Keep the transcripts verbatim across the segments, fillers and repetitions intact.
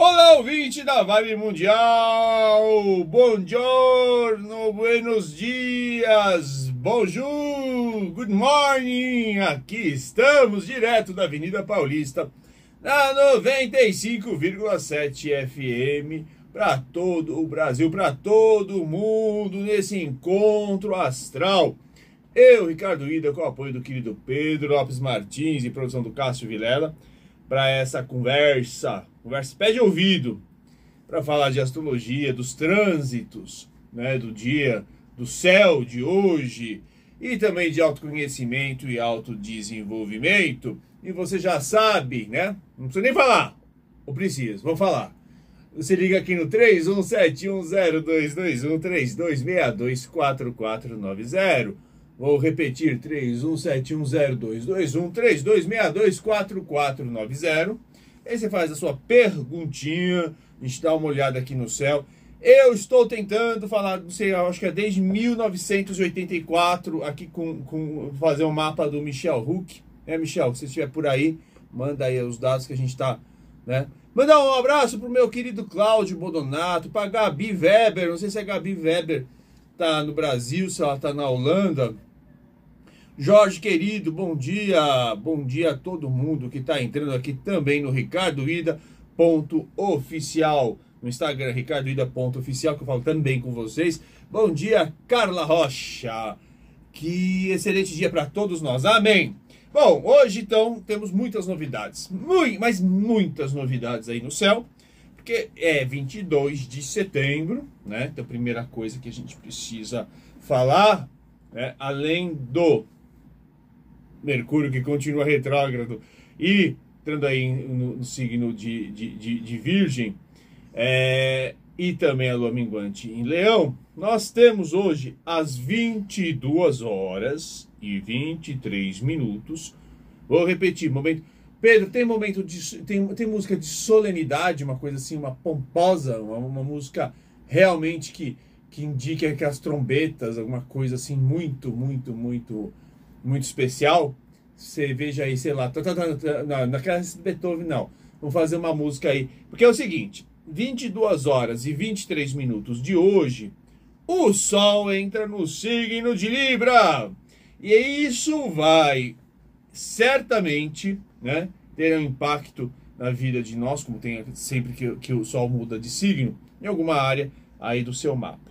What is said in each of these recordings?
Olá, ouvinte da Vibe Mundial, bom giorno, buenos dias, bonjour, good morning, aqui estamos direto da Avenida Paulista, na noventa e cinco vírgula sete F M, para todo o Brasil, para todo mundo, nesse encontro astral. Eu, Ricardo Hida, com o apoio do querido Pedro Lopes Martins e produção do Cássio Vilela, para essa conversa, conversa pé de ouvido, para falar de astrologia, dos trânsitos, né, do dia, do céu de hoje, e também de autoconhecimento e autodesenvolvimento. E você já sabe, né? Não precisa nem falar, ou precisa, vou falar. Você liga aqui no três um sete um zero dois dois um, três dois seis dois quatro quatro nove zero. Vou repetir, três um sete um zero dois dois um, três dois seis dois quatro quatro nove zero. Aí você faz a sua perguntinha, a gente dá uma olhada aqui no céu. Eu estou tentando falar, não sei, acho que é desde mil novecentos e oitenta e quatro, aqui com, com fazer um mapa do Michel Huck. É, Michel, se você estiver por aí, manda aí os dados que a gente está, né? Mandar um abraço pro meu querido Cláudio Bodonato, pra Gabi Weber, não sei se a Gabi Weber tá no Brasil, se ela tá na Holanda. Jorge querido, bom dia, bom dia a todo mundo que está entrando aqui também no ricardo ida ponto oficial, no Instagram ricardo ida ponto oficial, que eu falo também com vocês. Bom dia, Carla Rocha, que excelente dia para todos nós, amém. Bom, hoje então temos muitas novidades, muito, mas muitas novidades aí no céu, porque é vinte e dois de setembro, né? Então a primeira coisa que a gente precisa falar, né, além do Mercúrio, que continua retrógrado, e entrando aí no, no signo de, de, de, de Virgem, é, e também a Lua Minguante em Leão, nós temos hoje, às vinte e duas horas e vinte e três minutos, vou repetir, momento, Pedro, tem momento de, tem, tem música de solenidade, uma coisa assim, uma pomposa, uma, uma música realmente que que indica que as trombetas, alguma coisa assim muito, muito, muito, muito especial. Você veja aí, sei lá, naquela Beethoven, não. Vamos fazer uma música aí. Porque é o seguinte, vinte e duas horas e vinte e três minutos de hoje, o Sol entra no signo de Libra. E isso vai, certamente, né, ter um impacto na vida de nós, como tem sempre que, que o Sol muda de signo, em alguma área aí do seu mapa.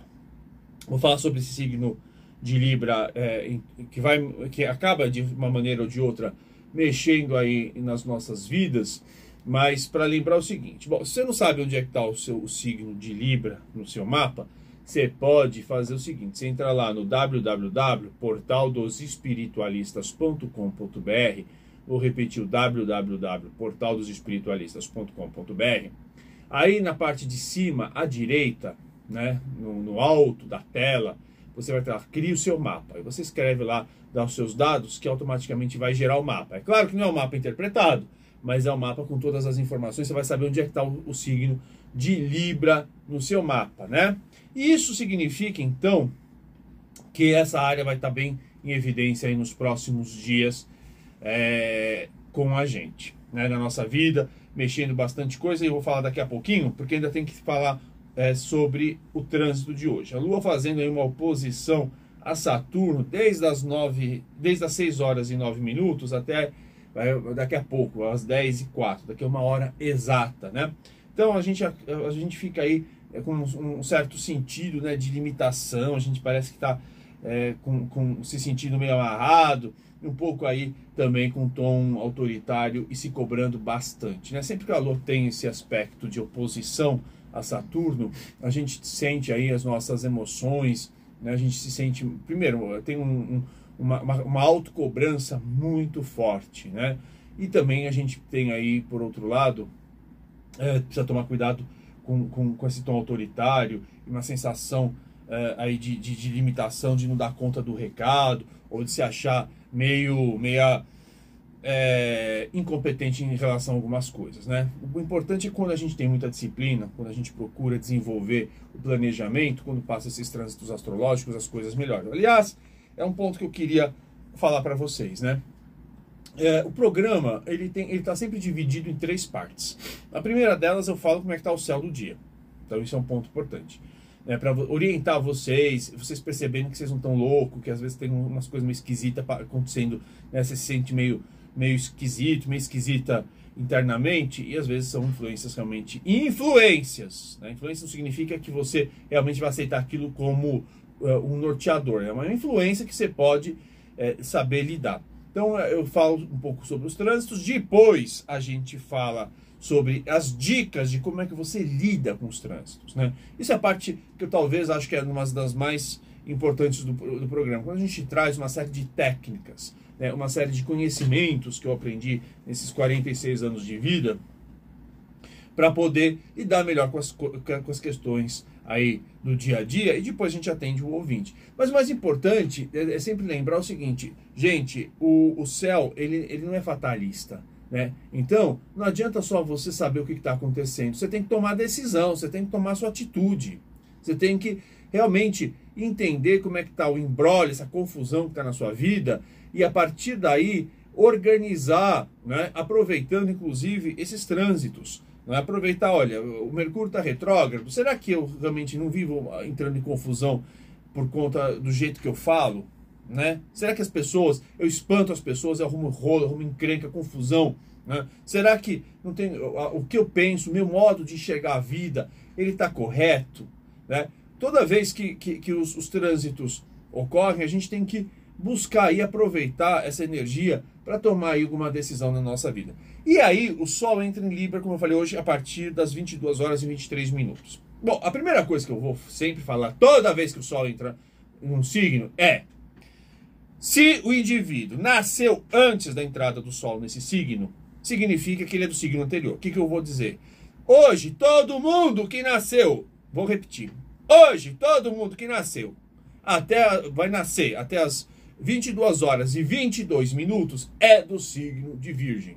Vou falar sobre esse signo de Libra, é, que, vai, que acaba de uma maneira ou de outra mexendo aí nas nossas vidas, mas para lembrar o seguinte, bom, se você não sabe onde é que está o seu o signo de Libra no seu mapa, você pode fazer o seguinte, você entra lá no w w w ponto portal dos espiritualistas ponto com ponto b r, vou repetir o w w w ponto portal dos espiritualistas ponto com ponto b r, aí na parte de cima, à direita, né, no, no alto da tela, você vai ter lá, cria o seu mapa, e você escreve lá, dá os seus dados, que automaticamente vai gerar o mapa. É claro que não é um mapa interpretado, mas é um mapa com todas as informações, você vai saber onde é que está o, o signo de Libra no seu mapa, né? E isso significa, então, que essa área vai estar bem em evidência aí nos próximos dias, é, com a gente, né, na nossa vida, mexendo bastante coisa, e eu vou falar daqui a pouquinho, porque ainda tem que falar É sobre o trânsito de hoje. A Lua fazendo aí uma oposição a Saturno desde as, nove, desde as seis horas e nove minutos até daqui a pouco, às dez e quatro, daqui a uma hora exata, né? Então a gente, a, a gente fica aí com um certo sentido, né, de limitação, a gente parece que está é, com, com se sentindo meio amarrado, um pouco aí também com tom autoritário e se cobrando bastante, né? Sempre que a Lua tem esse aspecto de oposição a Saturno, a gente sente aí as nossas emoções, né? A gente se sente, primeiro, tem um, um, uma, uma autocobrança muito forte, né? E também a gente tem aí, por outro lado, é, precisa tomar cuidado com, com, com esse tom autoritário, uma sensação é, aí de, de, de limitação, de não dar conta do recado, ou de se achar meio, meia... É, incompetente em relação a algumas coisas, né? O importante é quando a gente tem muita disciplina, quando a gente procura desenvolver o planejamento, quando passa esses trânsitos astrológicos, as coisas melhoram. Aliás, é um ponto que eu queria falar para vocês, né? É, o programa, ele tem, ele está sempre dividido em três partes. A primeira delas eu falo como é que está o céu do dia. Então isso é um ponto importante. É, para orientar vocês, vocês perceberem que vocês não estão loucos, que às vezes tem umas coisas meio esquisitas acontecendo, né? Você se sente meio, meio esquisito, meio esquisita internamente, e às vezes são influências realmente... Influências! Né? Influência não significa que você realmente vai aceitar aquilo como uh, um norteador, né? É uma influência que você pode uh, saber lidar. Então eu falo um pouco sobre os trânsitos, depois a gente fala sobre as dicas de como é que você lida com os trânsitos, né? Isso é a parte que eu talvez acho que é uma das mais importantes do, do programa. Quando a gente traz uma série de técnicas, né, uma série de conhecimentos que eu aprendi nesses quarenta e seis anos de vida, para poder lidar melhor com as, com as questões aí do dia a dia, e depois a gente atende o ouvinte. Mas o mais importante é, é sempre lembrar o seguinte, gente, o, o céu, ele, ele não é fatalista, né? Então, não adianta só você saber o que está acontecendo, você tem que tomar decisão, você tem que tomar sua atitude, você tem que realmente entender como é que está o embrólio, essa confusão que está na sua vida, e a partir daí, organizar, né? Aproveitando inclusive esses trânsitos, né? Aproveitar, olha, o Mercúrio está retrógrado, será que eu realmente não vivo entrando em confusão por conta do jeito que eu falo? Né? Será que as pessoas, eu espanto as pessoas, eu arrumo rolo, eu arrumo encrenca, confusão, né? Será que não tem, o que eu penso, o meu modo de enxergar a vida, ele está correto? Né? Toda vez que, que, que os, os trânsitos ocorrem, a gente tem que buscar e aproveitar essa energia para tomar aí alguma decisão na nossa vida. E aí o Sol entra em Libra, como eu falei hoje, a partir das vinte e duas horas e vinte e três minutos. Bom, a primeira coisa que eu vou sempre falar, toda vez que o Sol entra em um signo, é... Se o indivíduo nasceu antes da entrada do Sol nesse signo, significa que ele é do signo anterior. O que, que eu vou dizer? Hoje, todo mundo que nasceu... Vou repetir. Hoje, todo mundo que nasceu, até, vai nascer até as vinte e duas horas e vinte e dois minutos, é do signo de Virgem.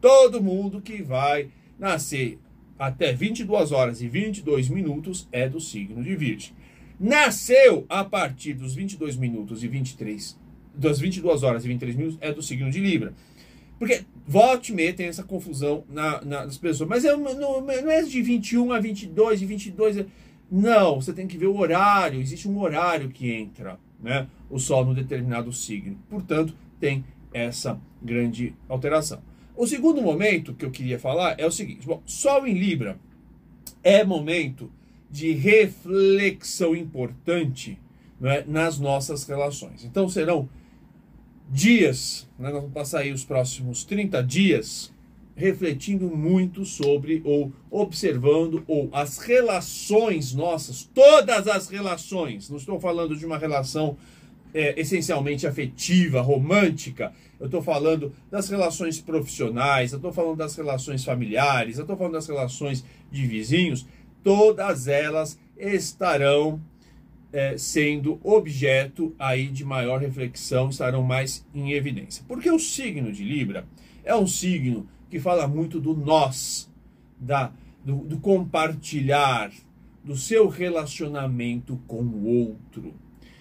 Todo mundo que vai nascer até vinte e duas horas e vinte e dois minutos é do signo de Virgem. Nasceu a partir dos vinte e dois minutos e vinte e três, das vinte e duas horas e vinte e três minutos, é do signo de Libra. Porque volte e meia tem essa confusão na, na, nas pessoas. Mas eu, não, não é de vinte e um a vinte e dois, de vinte e dois... Não, você tem que ver o horário, existe um horário que entra, né, o Sol no determinado signo. Portanto, tem essa grande alteração. O segundo momento que eu queria falar é o seguinte. Bom, Sol em Libra é momento... de reflexão importante, né, nas nossas relações. Então serão dias, né, nós vamos passar aí os próximos trinta dias, refletindo muito sobre, ou observando, ou as relações nossas, todas as relações, não estou falando de uma relação é, essencialmente afetiva, romântica, eu estou falando das relações profissionais, eu estou falando das relações familiares, eu estou falando das relações de vizinhos, todas elas estarão é, sendo objeto aí de maior reflexão, estarão mais em evidência. Porque o signo de Libra é um signo que fala muito do nós, da, do, do compartilhar, do seu relacionamento com o outro.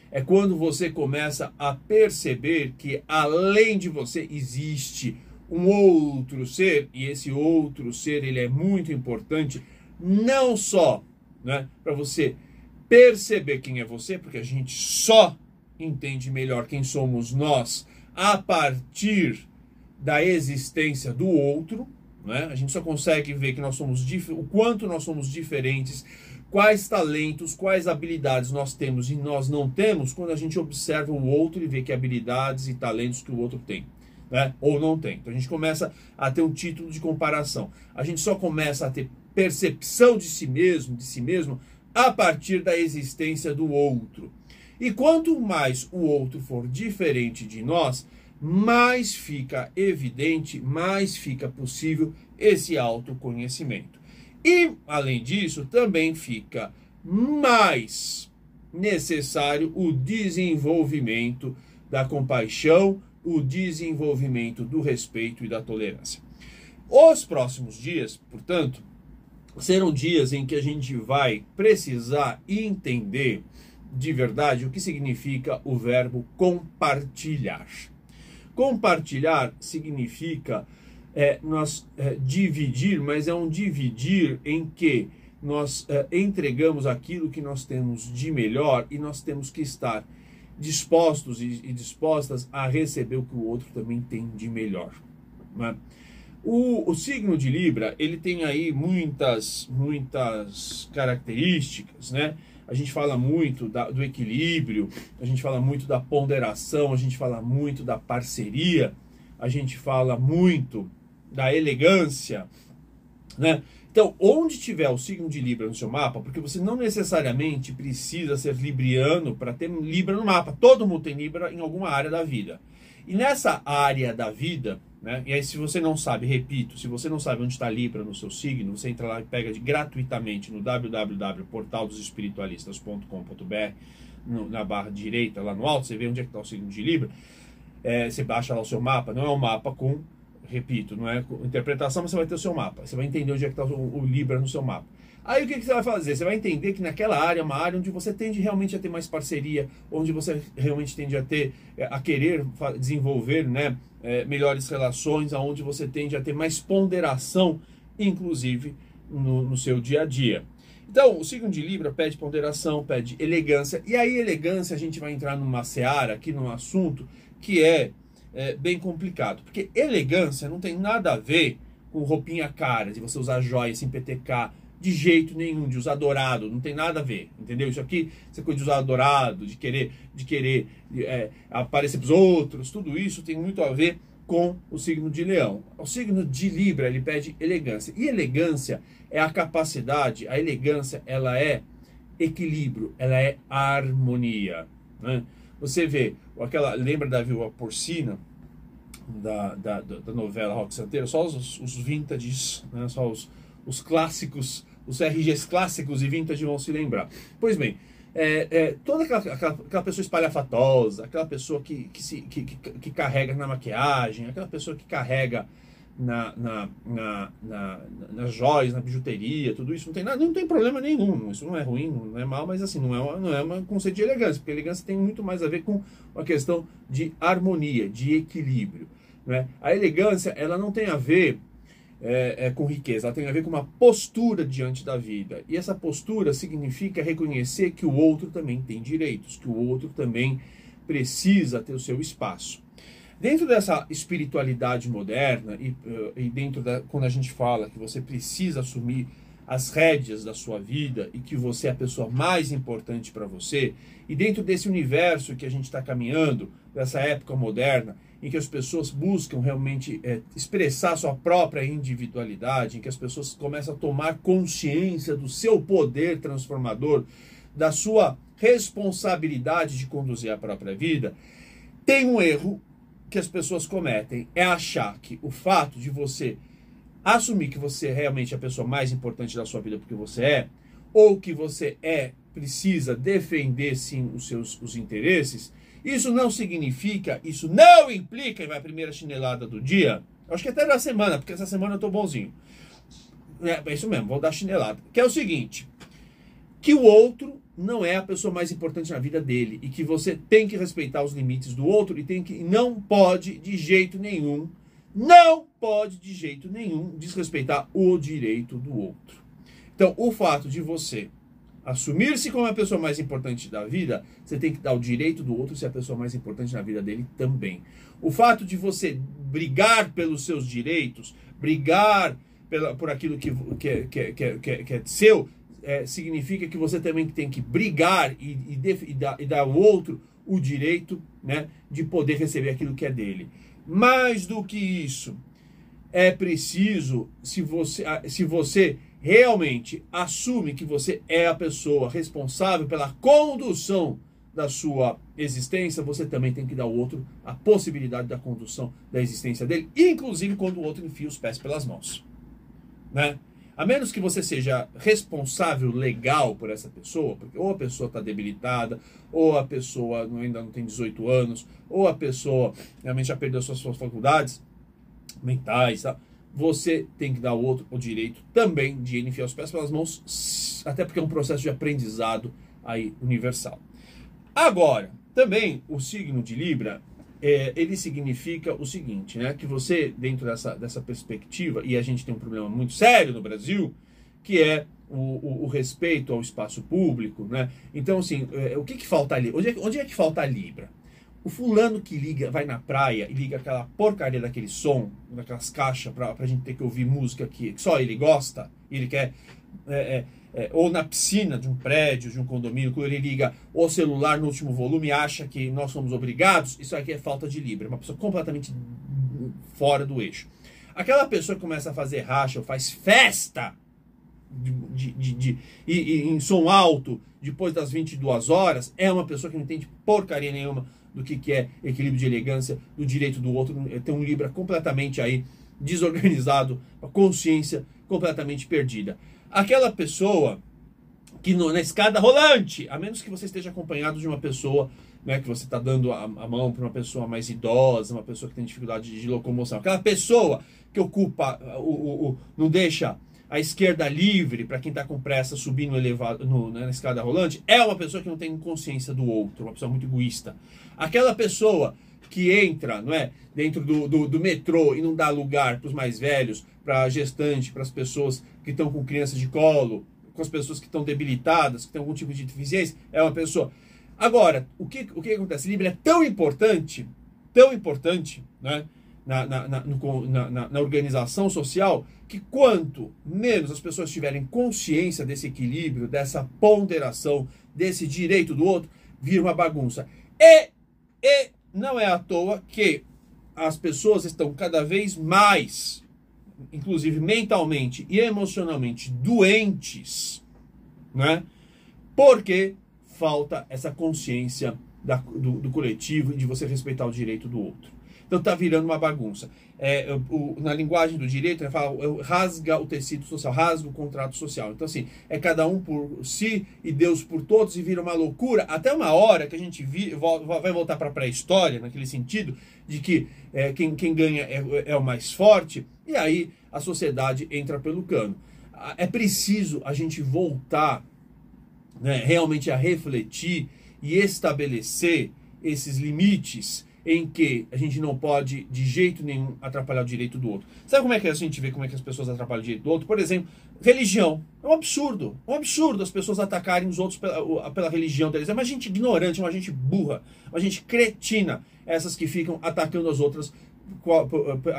É quando você começa a perceber que além de você existe um outro ser, e esse outro ser ele é muito importante, não só, né, para você perceber quem é você, porque a gente só entende melhor quem somos nós a partir da existência do outro, né? A gente só consegue ver que nós somos o quanto nós somos diferentes, quais talentos, quais habilidades nós temos e nós não temos, quando a gente observa o outro e vê que habilidades e talentos que o outro tem. Né? Ou não tem. Então a gente começa a ter um título de comparação. A gente só começa a ter percepção de si mesmo, de si mesmo, a partir da existência do outro. E quanto mais o outro for diferente de nós, mais fica evidente, mais fica possível esse autoconhecimento. E, além disso, também fica mais necessário o desenvolvimento da compaixão, o desenvolvimento do respeito e da tolerância. Os próximos dias, portanto, serão dias em que a gente vai precisar entender de verdade o que significa o verbo compartilhar. Compartilhar significa é, nós é, dividir, mas é um dividir em que nós é, entregamos aquilo que nós temos de melhor e nós temos que estar dispostos e, e dispostas a receber o que o outro também tem de melhor, né? O, o signo de Libra, ele tem aí muitas, muitas características, né? A gente fala muito da, do equilíbrio, a gente fala muito da ponderação, a gente fala muito da parceria, a gente fala muito da elegância, né? Então, onde tiver o signo de Libra no seu mapa, porque você não necessariamente precisa ser libriano para ter Libra no mapa, todo mundo tem Libra em alguma área da vida. E nessa área da vida, né? E aí, se você não sabe, repito, se você não sabe onde está Libra no seu signo, você entra lá e pega de, gratuitamente no w w w ponto portal dos espiritualistas ponto com ponto b r, no, na barra direita, lá no alto, você vê onde é que está o signo de Libra, é, você baixa lá o seu mapa, não é um mapa com, repito, não é com interpretação, mas você vai ter o seu mapa, você vai entender onde é que está o, o Libra no seu mapa. Aí o que, que você vai fazer? Você vai entender que naquela área é uma área onde você tende realmente a ter mais parceria, onde você realmente tende a ter, a querer desenvolver, né, é, melhores relações, aonde você tende a ter mais ponderação, inclusive no, no seu dia a dia. Então, o signo de Libra pede ponderação, pede elegância, e aí elegância a gente vai entrar numa seara, aqui num assunto que é, é bem complicado, porque elegância não tem nada a ver com roupinha cara, de você usar joia, assim, P T K, de jeito nenhum, de usar dourado, não tem nada a ver, entendeu? Isso aqui, você coisa de usar dourado, de querer, de querer é, aparecer para os outros, tudo isso tem muito a ver com o signo de Leão. O signo de Libra, ele pede elegância. E elegância é a capacidade, a elegância, ela é equilíbrio, ela é harmonia, né? Você vê, aquela, lembra da viúva Porcina, da, da, da novela Roque Santeiro? Só os, os vintages, né? Só os Os clássicos, os R Gs clássicos e vintage vão se lembrar. Pois bem, é, é, toda aquela, aquela, aquela pessoa espalhafatosa, aquela pessoa que, que, se, que, que, que carrega na maquiagem, aquela pessoa que carrega na, na, na, na, nas joias, na bijuteria, tudo isso, não tem, nada, não tem problema nenhum. Isso não é ruim, não é mal, mas assim, não é, uma, não é um conceito de elegância, porque elegância tem muito mais a ver com a questão de harmonia, de equilíbrio, né? A elegância, ela não tem a ver... É, é, com riqueza, ela tem a ver com uma postura diante da vida, e essa postura significa reconhecer que o outro também tem direitos, que o outro também precisa ter o seu espaço. Dentro dessa espiritualidade moderna, e, e dentro da, quando a gente fala que você precisa assumir as rédeas da sua vida e que você é a pessoa mais importante para você, e dentro desse universo que a gente está caminhando, dessa época moderna, em que as pessoas buscam realmente é, expressar sua própria individualidade, em que as pessoas começam a tomar consciência do seu poder transformador, da sua responsabilidade de conduzir a própria vida, tem um erro que as pessoas cometem, é achar que o fato de você assumir que você é realmente a pessoa mais importante da sua vida porque você é, ou que você é, precisa defender sim os seus os interesses, isso não significa, isso não implica, e vai a primeira chinelada do dia, acho que até da semana, porque essa semana eu tô bonzinho. É, é isso mesmo, vou dar chinelada. Que é o seguinte, que o outro não é a pessoa mais importante na vida dele, e que você tem que respeitar os limites do outro, e tem que, não pode de jeito nenhum, não pode de jeito nenhum desrespeitar o direito do outro. Então, o fato de você assumir-se como a pessoa mais importante da vida, você tem que dar o direito do outro ser a pessoa mais importante na vida dele também. O fato de você brigar pelos seus direitos, brigar pela, por aquilo que, que, que, que, que, que é seu, é, significa que você também tem que brigar e, e, def, e, dar, e dar ao outro o direito, né, de poder receber aquilo que é dele. Mais do que isso, é preciso, se você... Se você realmente assume que você é a pessoa responsável pela condução da sua existência, você também tem que dar ao outro a possibilidade da condução da existência dele, inclusive quando o outro enfia os pés pelas mãos, né? A menos que você seja responsável legal por essa pessoa, porque ou a pessoa está debilitada, ou a pessoa ainda não tem dezoito anos, ou a pessoa realmente já perdeu suas, suas faculdades mentais, tá? Você tem que dar ao outro o direito também de enfiar os pés pelas mãos, até porque é um processo de aprendizado aí universal. Agora, também o signo de Libra é, ele significa o seguinte, né? Que você, dentro dessa, dessa perspectiva, e a gente tem um problema muito sério no Brasil, que é o, o, o respeito ao espaço público, né? Então, assim, é, o que, que falta ali? Onde é, onde é que falta a Libra? O fulano que liga, vai na praia e liga aquela porcaria daquele som, daquelas caixas, pra, pra gente ter que ouvir música que só ele gosta, ele quer... É, é, é, ou na piscina de um prédio, de um condomínio, quando ele liga o celular no último volume e acha que nós somos obrigados, isso aqui é falta de Libra, uma pessoa completamente fora do eixo. Aquela pessoa que começa a fazer racha ou faz festa... De, de, de, de, e, e, em som alto, depois das vinte e duas horas, é uma pessoa que não entende porcaria nenhuma do que, que é equilíbrio de elegância, do direito do outro, tem um Libra completamente aí desorganizado, a consciência completamente perdida. Aquela pessoa que no, na escada rolante, a menos que você esteja acompanhado de uma pessoa, né, que você está dando a, a mão para uma pessoa mais idosa, uma pessoa que tem dificuldade de, de locomoção, aquela pessoa que ocupa, o, o, o, não deixa a esquerda livre, para quem está com pressa subindo elevado, no, na escada rolante, é uma pessoa que não tem consciência do outro, uma pessoa muito egoísta. Aquela pessoa que entra, não é, dentro do, do, do metrô e não dá lugar para os mais velhos, para a gestante, para as pessoas que estão com crianças de colo, com as pessoas que estão debilitadas, que têm algum tipo de deficiência, é uma pessoa... Agora, o que, o que acontece? Libra é tão importante, tão importante, né? Na, na, na, no, na, na organização social, que quanto menos as pessoas tiverem consciência desse equilíbrio, dessa ponderação, desse direito do outro, vira uma bagunça. E, e não é à toa que as pessoas estão cada vez mais, inclusive mentalmente e emocionalmente, doentes, né? Porque falta essa consciência da, do, do coletivo e de você respeitar o direito do outro. Então tá virando uma bagunça. É, o, na linguagem do direito, ele fala, rasga o tecido social, rasga o contrato social. Então assim, é cada um por si e Deus por todos e vira uma loucura. Até uma hora que a gente vi, vai voltar para a pré-história, naquele sentido de que é, quem, quem ganha é, é o mais forte, e aí a sociedade entra pelo cano. É preciso a gente voltar, né, realmente a refletir e estabelecer esses limites em que a gente não pode, de jeito nenhum, atrapalhar o direito do outro. Sabe como é que a gente vê como é que as pessoas atrapalham o direito do outro? Por exemplo, religião. É um absurdo. É um absurdo as pessoas atacarem os outros pela, pela religião deles. É uma gente ignorante, uma gente burra, uma gente cretina, essas que ficam atacando as outras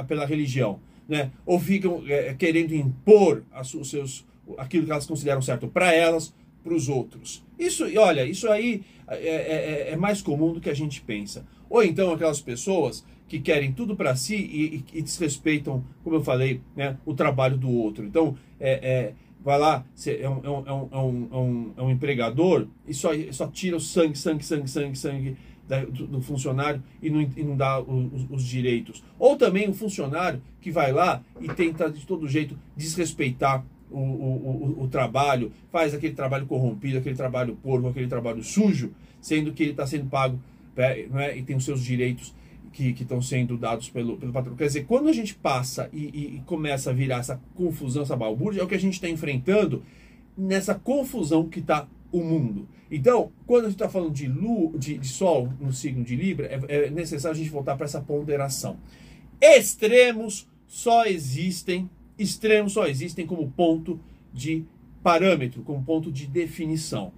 pela religião, né? Ou ficam é, querendo impor as, os seus, aquilo que elas consideram certo para elas, para os outros. Isso, olha, isso aí é, é, é mais comum do que a gente pensa. Ou então aquelas pessoas que querem tudo para si e, e, e desrespeitam, como eu falei, né, o trabalho do outro. Então, é, é, vai lá, cê, é, um, é, um, é, um, é, um, é um empregador e só, só tira o sangue, sangue, sangue, sangue, sangue da, do, do funcionário e não, e não dá os, os direitos. Ou também um funcionário que vai lá e tenta de todo jeito desrespeitar o, o, o, o trabalho, faz aquele trabalho corrompido, aquele trabalho porco, aquele trabalho sujo, sendo que ele está sendo pago, né, e tem os seus direitos que estão sendo dados pelo, pelo patrão. Quer dizer, quando a gente passa e, e, e começa a virar essa confusão, essa balbúrdia, é o que a gente está enfrentando nessa confusão que está o mundo. Então, quando a gente está falando de, lua, de, de sol no signo de Libra, é, é necessário a gente voltar para essa ponderação. Extremos só existem, extremos só existem como ponto de parâmetro, como ponto de definição.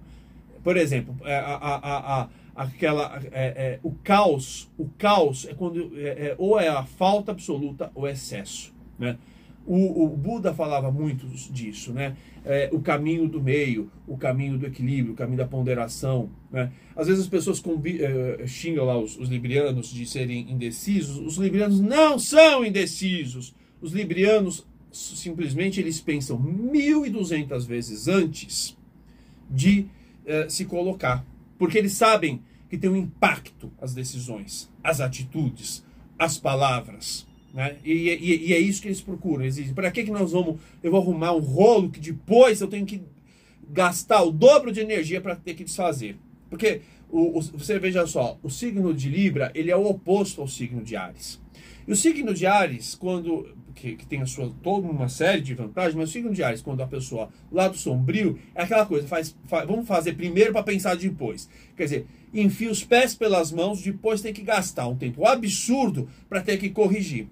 Por exemplo, a... a, a, a Aquela, é, é, o caos, o caos é quando é, é, ou é a falta absoluta ou é excesso, né? O, o Buda falava muito disso, né? É, o caminho do meio, o caminho do equilíbrio, o caminho da ponderação, né? Às vezes as pessoas é, xingam lá os, os librianos de serem indecisos. Os librianos não são indecisos. Os librianos simplesmente eles pensam mil e duzentas vezes antes de é, se colocar. Porque eles sabem que tem um impacto as decisões, as atitudes, as palavras, né? E, e, e é isso que eles procuram. Eles dizem, para que, que nós vamos... Eu vou arrumar um rolo que depois eu tenho que gastar o dobro de energia para ter que desfazer. Porque o, o, você veja só, o signo de Libra ele é o oposto ao signo de Áries. E o signo de Áries, quando, que, que tem a sua, toda uma série de vantagens, mas o signo de Áries, quando a pessoa, o lado sombrio, é aquela coisa, faz, faz, vamos fazer primeiro para pensar depois. Quer dizer, enfia os pés pelas mãos, depois tem que gastar um tempo absurdo para ter que corrigir.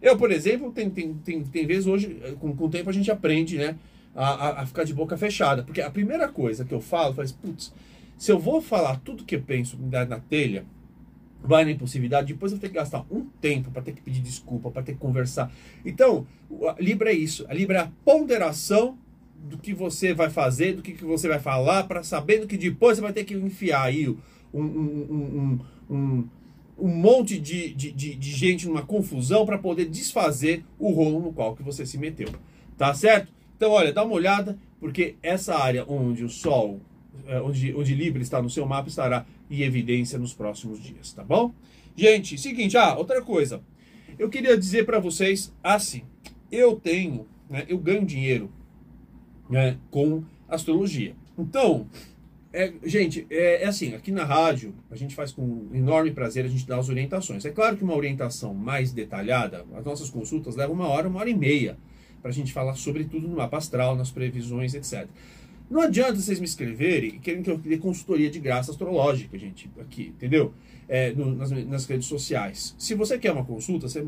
Eu, por exemplo, tem, tem, tem, tem vezes hoje, com, com o tempo a gente aprende, né, a, a ficar de boca fechada. Porque a primeira coisa que eu falo, faz, putz, se eu vou falar tudo que eu penso, me dá na telha, vai na impulsividade, depois eu vou ter que gastar um tempo para ter que pedir desculpa, para ter que conversar. Então, a Libra é isso. A Libra é a ponderação do que você vai fazer, do que, que você vai falar, para saber do que depois você vai ter que enfiar aí um, um, um, um, um monte de, de, de, de gente numa confusão para poder desfazer o rolo no qual que você se meteu. Tá certo? Então, olha, dá uma olhada, porque essa área onde o Sol... Onde, onde Libra está no seu mapa, estará em evidência nos próximos dias, tá bom? Gente, seguinte, ah, outra coisa. Eu queria dizer para vocês, assim, eu tenho, né, eu ganho dinheiro, né, com astrologia. Então, é, gente, é, é assim, aqui na rádio, a gente faz com enorme prazer, a gente dá as orientações. É claro que uma orientação mais detalhada, as nossas consultas levam uma hora, uma hora e meia, para a gente falar sobre tudo no mapa astral, nas previsões, etcétera. Não adianta vocês me escreverem e querem que eu dê consultoria de graça astrológica, gente, aqui, entendeu? É, no, nas, nas redes sociais. Se você quer uma consulta, você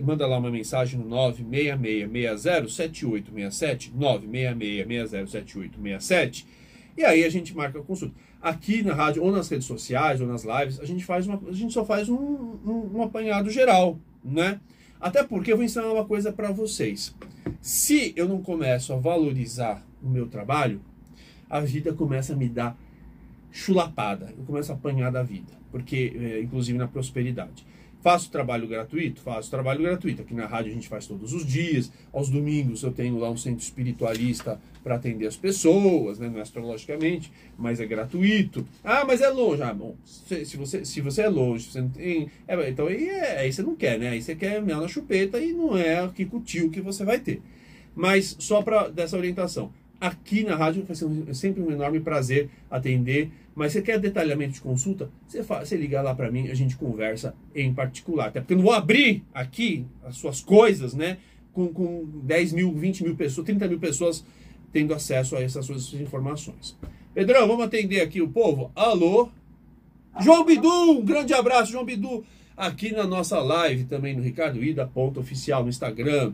manda lá uma mensagem no nove seis seis seis zero sete oito seis sete, nove seis seis seis zero sete oito seis sete, e aí a gente marca a consulta. Aqui na rádio, ou nas redes sociais, ou nas lives, a gente, faz uma, a gente só faz um, um, um apanhado geral, né? Até porque eu vou ensinar uma coisa para vocês. Se eu não começo a valorizar o meu trabalho, a vida começa a me dar chulapada, eu começo a apanhar da vida, porque, inclusive na prosperidade. Faço trabalho gratuito? Faço trabalho gratuito. Aqui na rádio a gente faz todos os dias, aos domingos eu tenho lá um centro espiritualista para atender as pessoas, né? Não é astrologicamente, mas é gratuito. Ah, mas é longe. Ah, bom, se, se, você, se você é longe, você não tem... É, então aí, é, aí você não quer, né? Aí você quer mel na chupeta e não é o que cutiu que você vai ter. Mas só para dessa orientação. Aqui na rádio vai ser um, sempre um enorme prazer atender, mas se você quer detalhamento de consulta, você, fala, você liga lá para mim, a gente conversa em particular. Até porque eu não vou abrir aqui as suas coisas, né, com, com dez mil, vinte mil pessoas, trinta mil pessoas tendo acesso a essas suas informações. Pedrão, vamos atender aqui o povo? Alô? João Bidu, um grande abraço, João Bidu, aqui na nossa live também no ricardo ida ponto oficial no Instagram.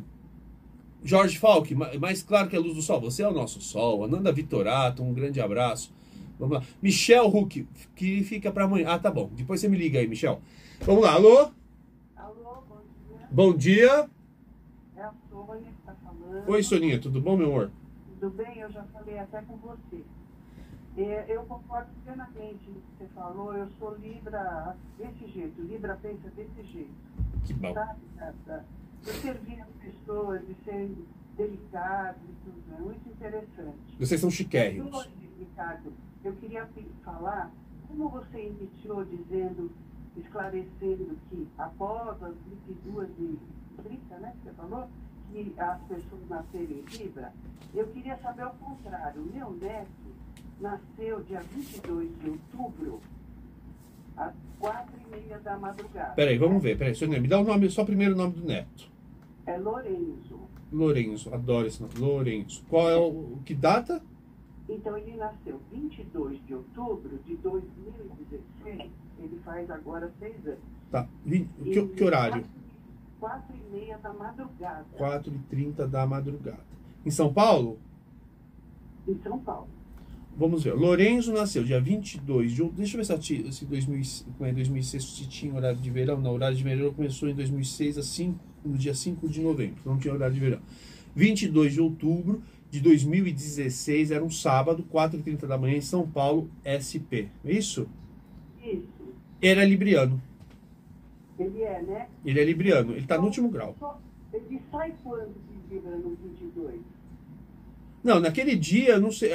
Jorge Falk, mais claro que a luz do sol, você é o nosso sol. Ananda Vitorato, um grande abraço. Vamos lá. Michel Huck, que fica para amanhã. Ah, tá bom. Depois você me liga aí, Michel. Vamos lá, alô? Alô, bom dia. Bom dia. É a Sonia que está falando. Oi, Soninha, tudo bom, meu amor? Tudo bem, eu já falei até com você. Eu concordo plenamente no que você falou, eu sou Libra desse jeito, Libra pensa desse jeito. Que bom. Sabe, sabe? De servir as pessoas, de ser delicado, é muito interessante. Vocês são chiquérrimos. Hoje, Ricardo, eu queria falar, como você iniciou dizendo, esclarecendo que após as vinte e duas e trinta, né, que você falou, que as pessoas nascerem em Libra, eu queria saber o contrário. Meu neto nasceu dia vinte e dois de outubro, às quatro e meia da madrugada. Peraí, vamos ver, peraí, senhor, me dá o nome, só o primeiro nome do neto. É Lorenzo. Lorenzo, adoro esse nome. Lorenzo. Qual é o... que data? Então, ele nasceu vinte e dois de outubro de dois mil e dezesseis. Ele faz agora seis anos. Tá. Que, que horário? Quatro e meia da madrugada. Quatro e trinta da madrugada. Em São Paulo? Em São Paulo. Vamos ver. Lorenzo nasceu dia vinte e dois de outubro. Deixa eu ver se, se dois mil e seis se tinha horário de verão. Não, horário de verão começou em dois mil e seis, assim, no dia cinco de novembro. Não tinha horário de verão. vinte e dois de outubro de dois mil e dezesseis, era um sábado, quatro e trinta da manhã, em São Paulo, S P. É isso? Isso. Ele é libriano. Ele é, né? Ele é libriano. Ele está no último grau. Ele sai quando de Libra no vinte e dois? Não, naquele dia, não sei,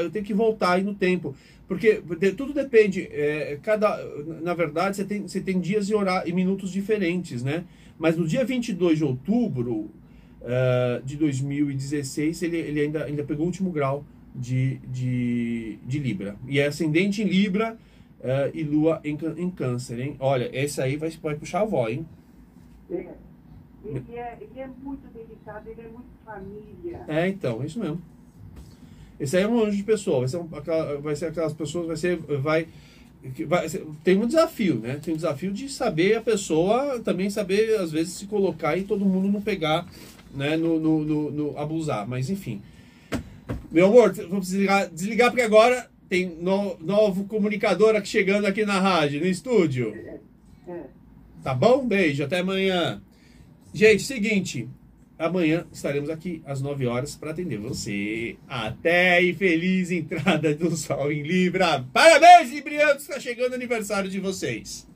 eu tenho que voltar aí no tempo, porque tudo depende, é, cada, na verdade, você tem, você tem dias e, horários, e minutos diferentes, né? Mas no dia vinte e dois de outubro uh, de dois mil e dezesseis, ele, ele ainda, ainda pegou o último grau de, de, de Libra. E é ascendente em Libra uh, e Lua em, em Câncer, hein? Olha, esse aí vai, vai puxar a avó, hein? É. Ele é, ele é muito delicado, ele é muito família. É, então, é isso mesmo. Esse aí é um anjo de pessoa, vai ser, um, vai ser aquelas pessoas, vai ser, vai, vai, tem um desafio, né? Tem um desafio de saber a pessoa, também saber, às vezes, se colocar e todo mundo não pegar, né? No, no, no, no abusar, mas enfim. Meu amor, vamos desligar, desligar porque agora tem no, novo comunicador aqui chegando aqui na rádio, no estúdio. Tá bom? Beijo, até amanhã. Gente, seguinte, amanhã estaremos aqui às nove horas para atender você. Até e feliz entrada do Sol em Libra. Parabéns, Librianos, está chegando o aniversário de vocês.